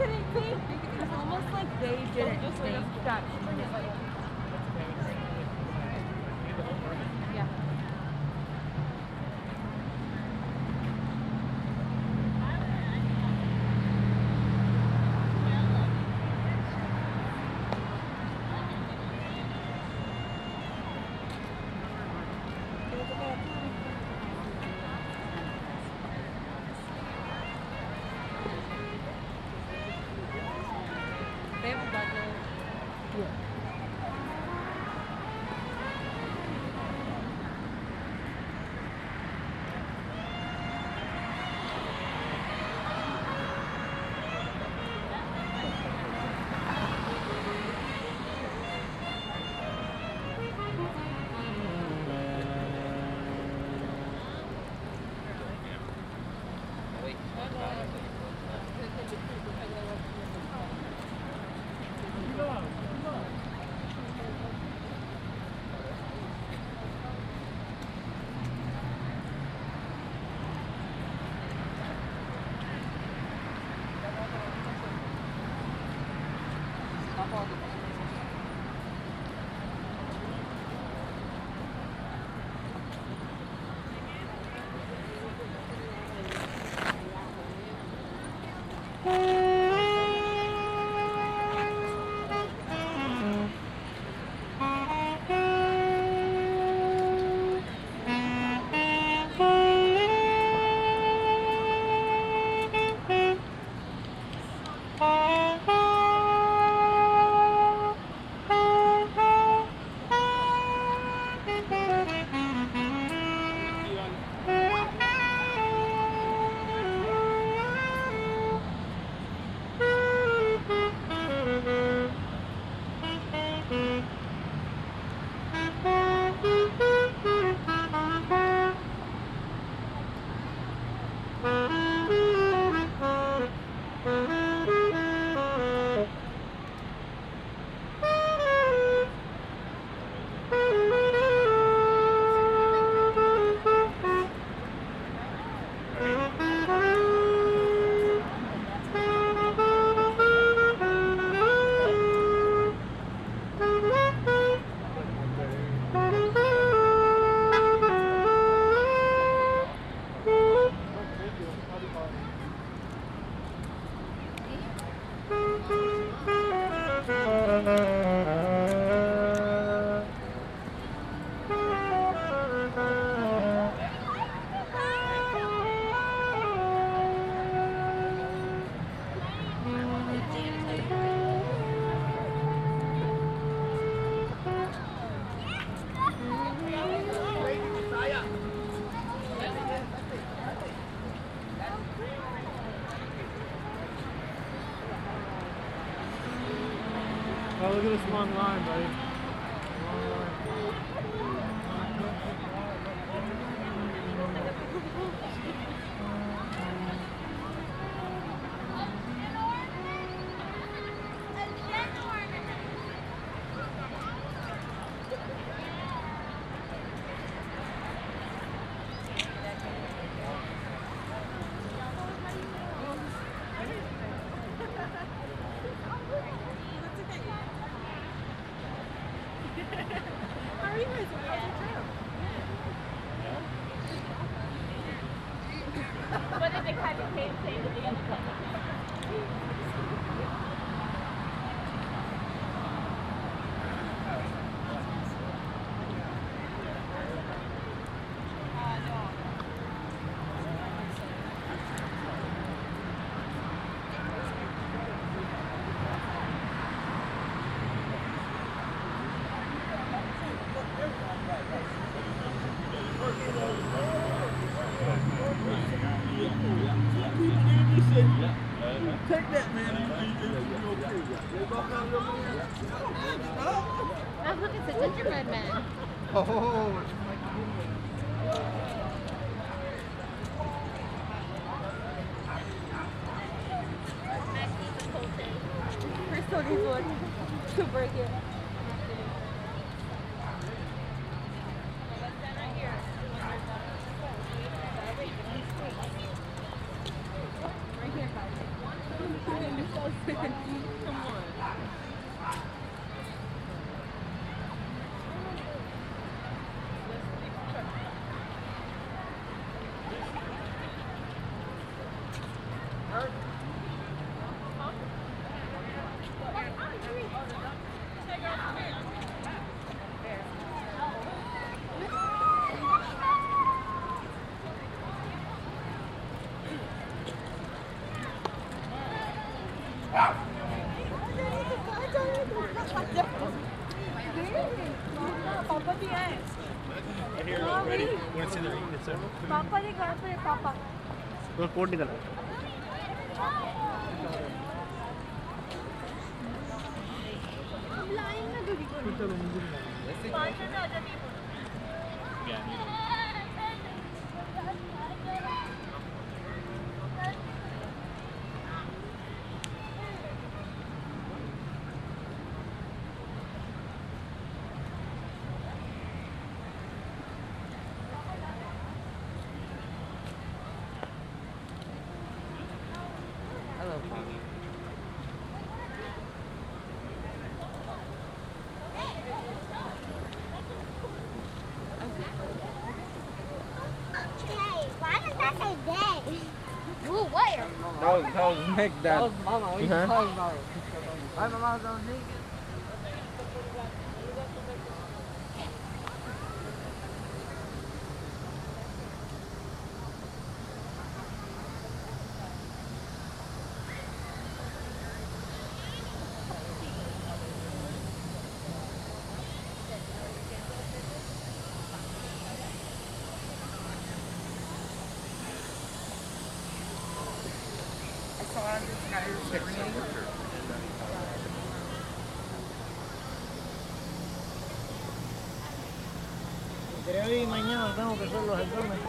couldn't think. It's almost like they didn't think that. Oh, look at this long line, buddy. Coat निकल That was Nick. That was Mama. What are you talking about? My mama's on Nick. Pero hoy y mañana tengo que hacer los exámenes.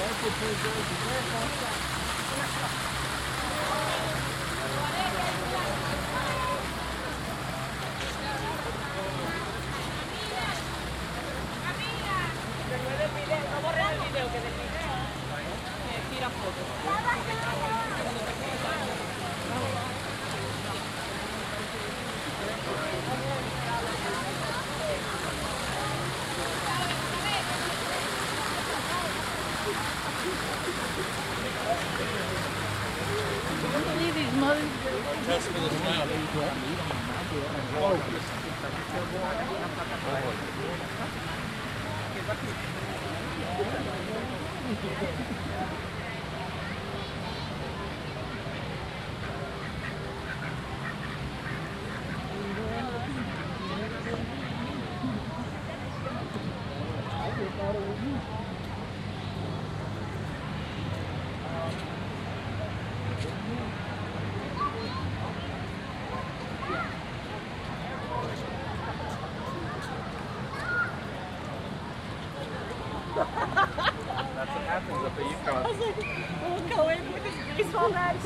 We'll go in with his baseball bat.